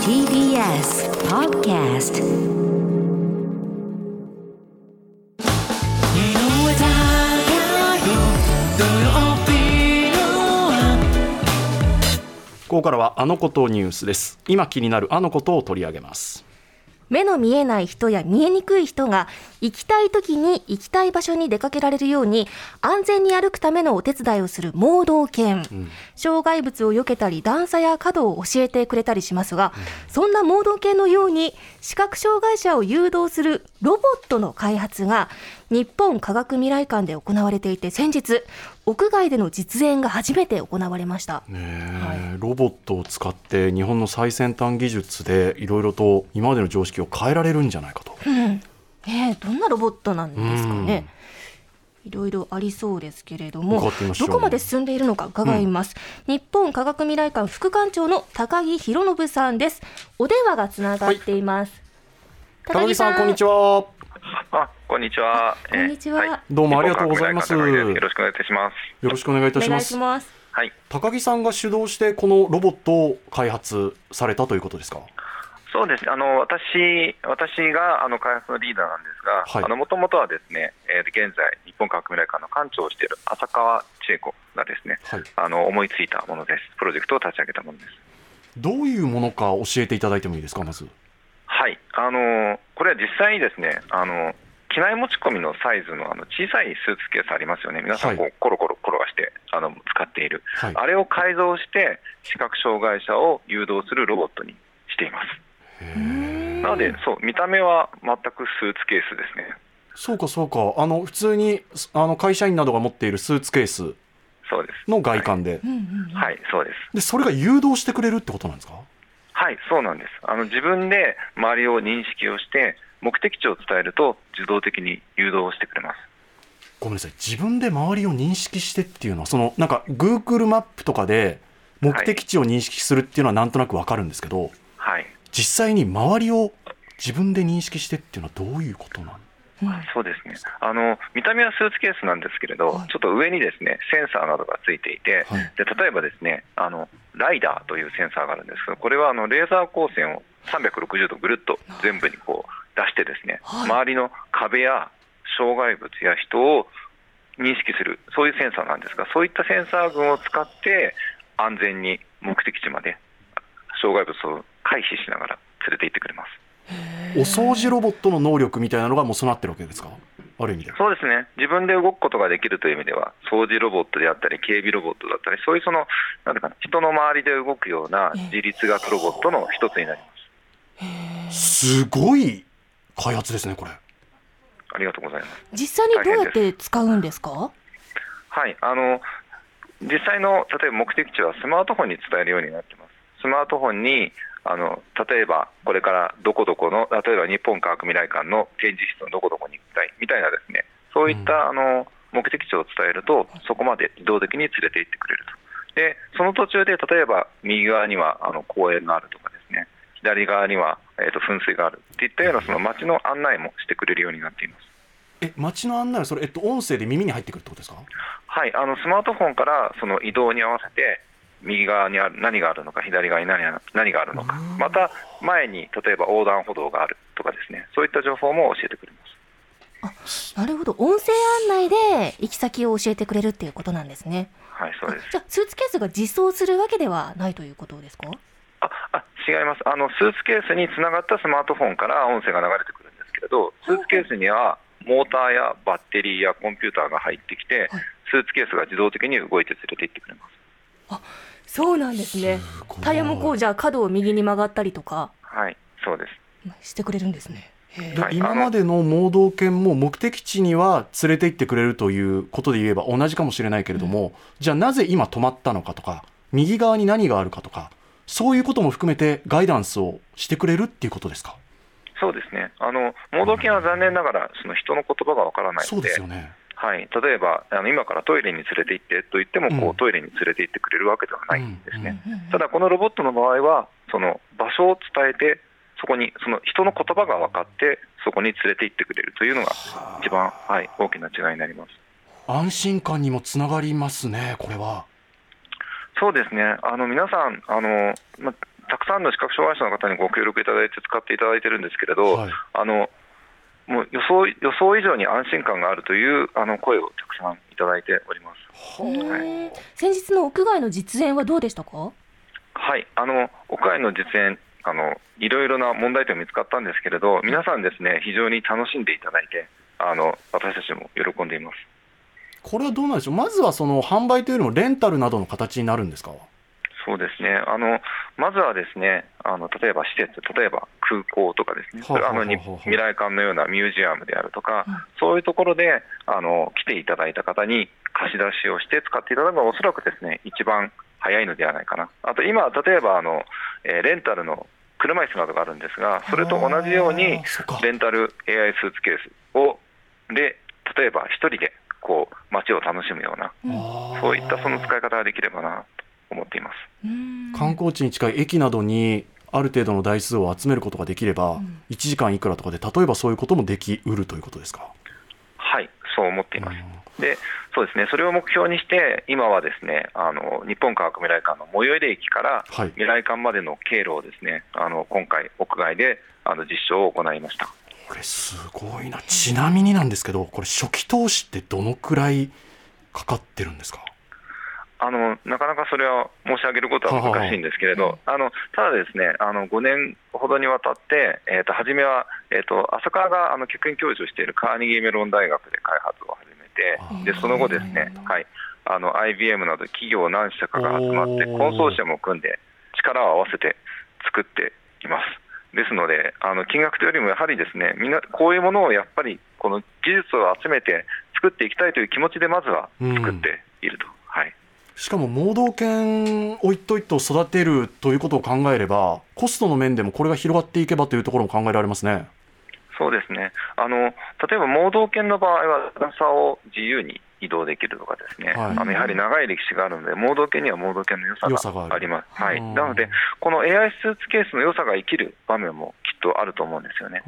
TBS Podcast。 ここからはあのことニュースです。今気になるあのことを取り上げます。目の見えない人や見えにくい人が行きたい時に行きたい場所に出かけられるように安全に歩くためのお手伝いをする盲導犬、障害物を避けたり段差や角を教えてくれたりしますが、そんな盲導犬のように視覚障害者を誘導するロボットの開発が日本科学未来館で行われていて、先日屋外での実演が初めて行われました、ロボットを使って日本の最先端技術でいろいろと今までの常識を変えられるんじゃないかと、どんなロボットなんですかね。いろいろありそうですけれども、どこまで進んでいるのか伺います、日本科学未来館副館長の高木博信さんです。お電話がつながっています、高木さんこんにちは。こんにちは。どうもありがとうございます。よろしくお願いいたします。よろしくお願いいたします。はい、高木さんが主導してこのロボットを開発されたということですか。そうです。私が開発のリーダーなんですが、もともとはですね、現在日本科学未来館の館長をしている浅川千恵子がですね、思いついたものです。プロジェクトを立ち上げたものです。どういうものか教えていただいてもいいですか。まずはい、これは実際にですね、機内持ち込みのサイズの、小さいスーツケースありますよね。皆さんこうコロコロ転がして使っている、あれを改造して視覚障害者を誘導するロボットにしています。なのでそう見た目は全くスーツケースですね。そうか普通に会社員などが持っているスーツケースの外観で、そうです。でそれが誘導してくれるってことなんですか。はい、そうなんです。自分で周りを認識をして目的地を伝えると自動的に誘導してくれます。ごめんなさい、自分で周りを認識してっていうのは、そのなんか Google マップとかで目的地を認識するっていうのはなんとなく分かるんですけど、実際に周りを自分で認識してっていうのはどういうことなんですか。そうですね、見た目はスーツケースなんですけれど、ちょっと上にですねセンサーなどがついていて、で例えばですねライダーというセンサーがあるんですけど、これはレーザー光線を360度ぐるっと全部にこう出してですね、周りの壁や障害物や人を認識する、そういうセンサーなんですが、そういったセンサー群を使って安全に目的地まで障害物を回避しながら連れて行ってくれます。お掃除ロボットの能力みたいなのがもう備わってるわけですか。ある意味でそうですね、自分で動くことができるという意味では掃除ロボットであったり警備ロボットだったり、そういうなんていうかな、人の周りで動くような自律型ロボットの一つになります。すごい開発ですねこれ。ありがとうございます。実際にどうやって使うんですか。はい、実際の例えば目的地はスマートフォンに伝えるようになってます。スマートフォンに例えばこれからどこどこの、例えば日本科学未来館の展示室のどこどこに行きたいみたいなですね、そういった目的地を伝えるとそこまで自動的に連れて行ってくれると。でその途中で例えば右側には公園があるとかですね、左側には噴水があるといったような、その街の案内もしてくれるようになっています。街の案内はそれ、音声で耳に入ってくるってことですか。はい、スマートフォンからその移動に合わせて右側に何があるのか、左側に何があるのか、また前に例えば横断歩道があるとかですね、そういった情報も教えてくれます。なるほど、音声案内で行き先を教えてくれるっていうことなんですね。はい、そうです。じゃあスーツケースが自走するわけではないということですか。違います。スーツケースにつながったスマートフォンから音声が流れてくるんですけれど、スーツケースにはモーターやバッテリーやコンピューターが入ってきて、スーツケースが自動的に動いて連れて行ってくれます。そうなんですね。タイヤもこう、じゃあ角を右に曲がったりとか、そうですしてくれるんですね。で今までの盲導犬も目的地には連れて行ってくれるということで言えば同じかもしれないけれども、じゃあなぜ今止まったのかとか、右側に何があるかとか、そういうことも含めてガイダンスをしてくれるっていうことですか。そうですね、盲導犬は残念ながらその人の言葉がわからないので、そうですよね。はい、例えば今からトイレに連れて行ってと言ってもこう、トイレに連れて行ってくれるわけではないんですね。ただこのロボットの場合はその場所を伝えて、そこにその人の言葉が分かってそこに連れて行ってくれるというのが一番、大きな違いになります。安心感にもつながりますねこれは。そうですね、皆さんたくさんの視覚障害者の方にご協力いただいて使っていただいてるんですけれど、はい、もう予想以上に安心感があるという声をたくさんいただいております。はい、先日の屋外の実演はどうでしたか？はい、屋外の実演いろいろな問題点見つかったんですけれど、皆さんですね非常に楽しんでいただいて私たちも喜んでいます。これはどうなんでしょう。まずはその販売というよりもレンタルなどの形になるんですか？そうですね、まずはですね例えば施設、例えば空港とかですね、未来館のようなミュージアムであるとか、うん、そういうところで来ていただいた方に貸し出しをして使っていただくのがおそらくですね一番早いのではないかな。あと今例えばレンタルの車椅子などがあるんですが、それと同じようにレンタル AI スーツケースをで例えば一人でこう街を楽しむような、そういったその使い方ができればなと思っています。観光地に近い駅などにある程度の台数を集めることができれば、1時間いくらとかで例えばそういうこともできうるということですか？はい、そう思っています。で、そうですね、それを目標にして今はですね日本科学未来館の最寄り駅から未来館までの経路をですね、今回屋外で実証を行いました。これすごいな。ちなみになんですけど、これ初期投資ってどのくらいかかってるんですか？なかなかそれは申し上げることは難しいんですけれど、ただですね5年ほどにわたって、初めは、浅川が客員教授をしているカーネギーメロン大学で開発を始めて、でその後ですね、はい、IBM など企業何社かが集まってコンソーシアムを組んで力を合わせて作っています。ですので金額というよりもやはりですね、みんなこういうものをやっぱりこの技術を集めて作っていきたいという気持ちでまずは作っていると、はい、しかも盲導犬を一頭一頭育てるということを考えればコストの面でもこれが広がっていけばというところも考えられますね。そうですね、例えば盲導犬の場合は段差を自由に移動できるとかですね、はい、やはり長い歴史があるので盲導犬には盲導犬の良さがあります。はい、なのでこの AI スーツケースの良さが生きる場面もきっとあると思うんですよね。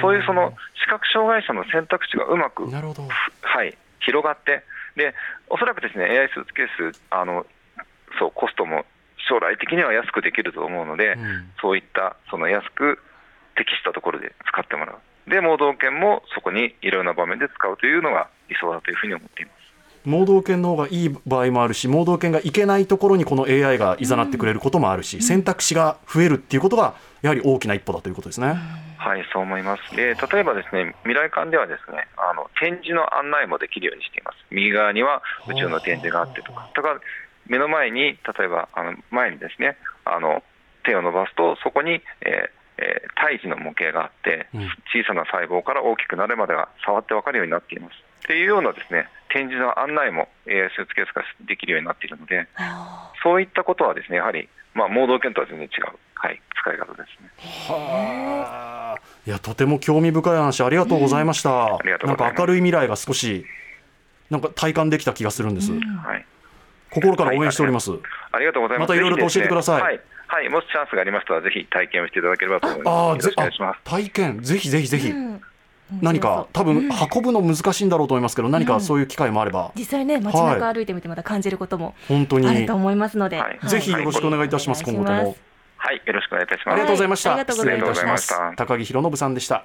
そういうその視覚障害者の選択肢がうまく、はい、広がって、でおそらくですね AI スーツケースそうコストも将来的には安くできると思うので、そういったその安く適したところで使ってもらう、で盲導犬もそこにいろんな場面で使うというのが理想だというふうに思っています。盲導犬の方がいい場合もあるし、盲導犬がいけないところにこの AI がいざなってくれることもあるし、選択肢が増えるっていうことがやはり大きな一歩だということですね。はい、そう思います。で例えばですね未来館ではですね展示の案内もできるようにしています。右側には宇宙の展示があってとか、だから目の前に例えば前にですね手を伸ばすとそこに胎児の模型があって、小さな細胞から大きくなるまでが触って分かるようになっていますっていうようなですね展示の案内も AI スーツケースができるようになっているので、そういったことはですねやはり、盲導犬とは全然違う、はい、使い方ですね。いやとても興味深い話ありがとうございました。なんか明るい未来が少しなんか体感できた気がするんです、はい、心から応援しております。ありがとうございます。またいろいろと教えてください。はい、もしチャンスがありましたらぜひ体験をしていただければと思います。よろしくお願いします。体験ぜひぜひぜひ、何か多分運ぶの難しいんだろうと思いますけど、何かそういう機会もあれば、実際ね街中歩いてみてまた感じることもあると思いますので、ぜひよろしくお願いいたします。今後ともはいよろしくお願いいたします。ありがとうございました。失礼いたします。高木博信さんでした。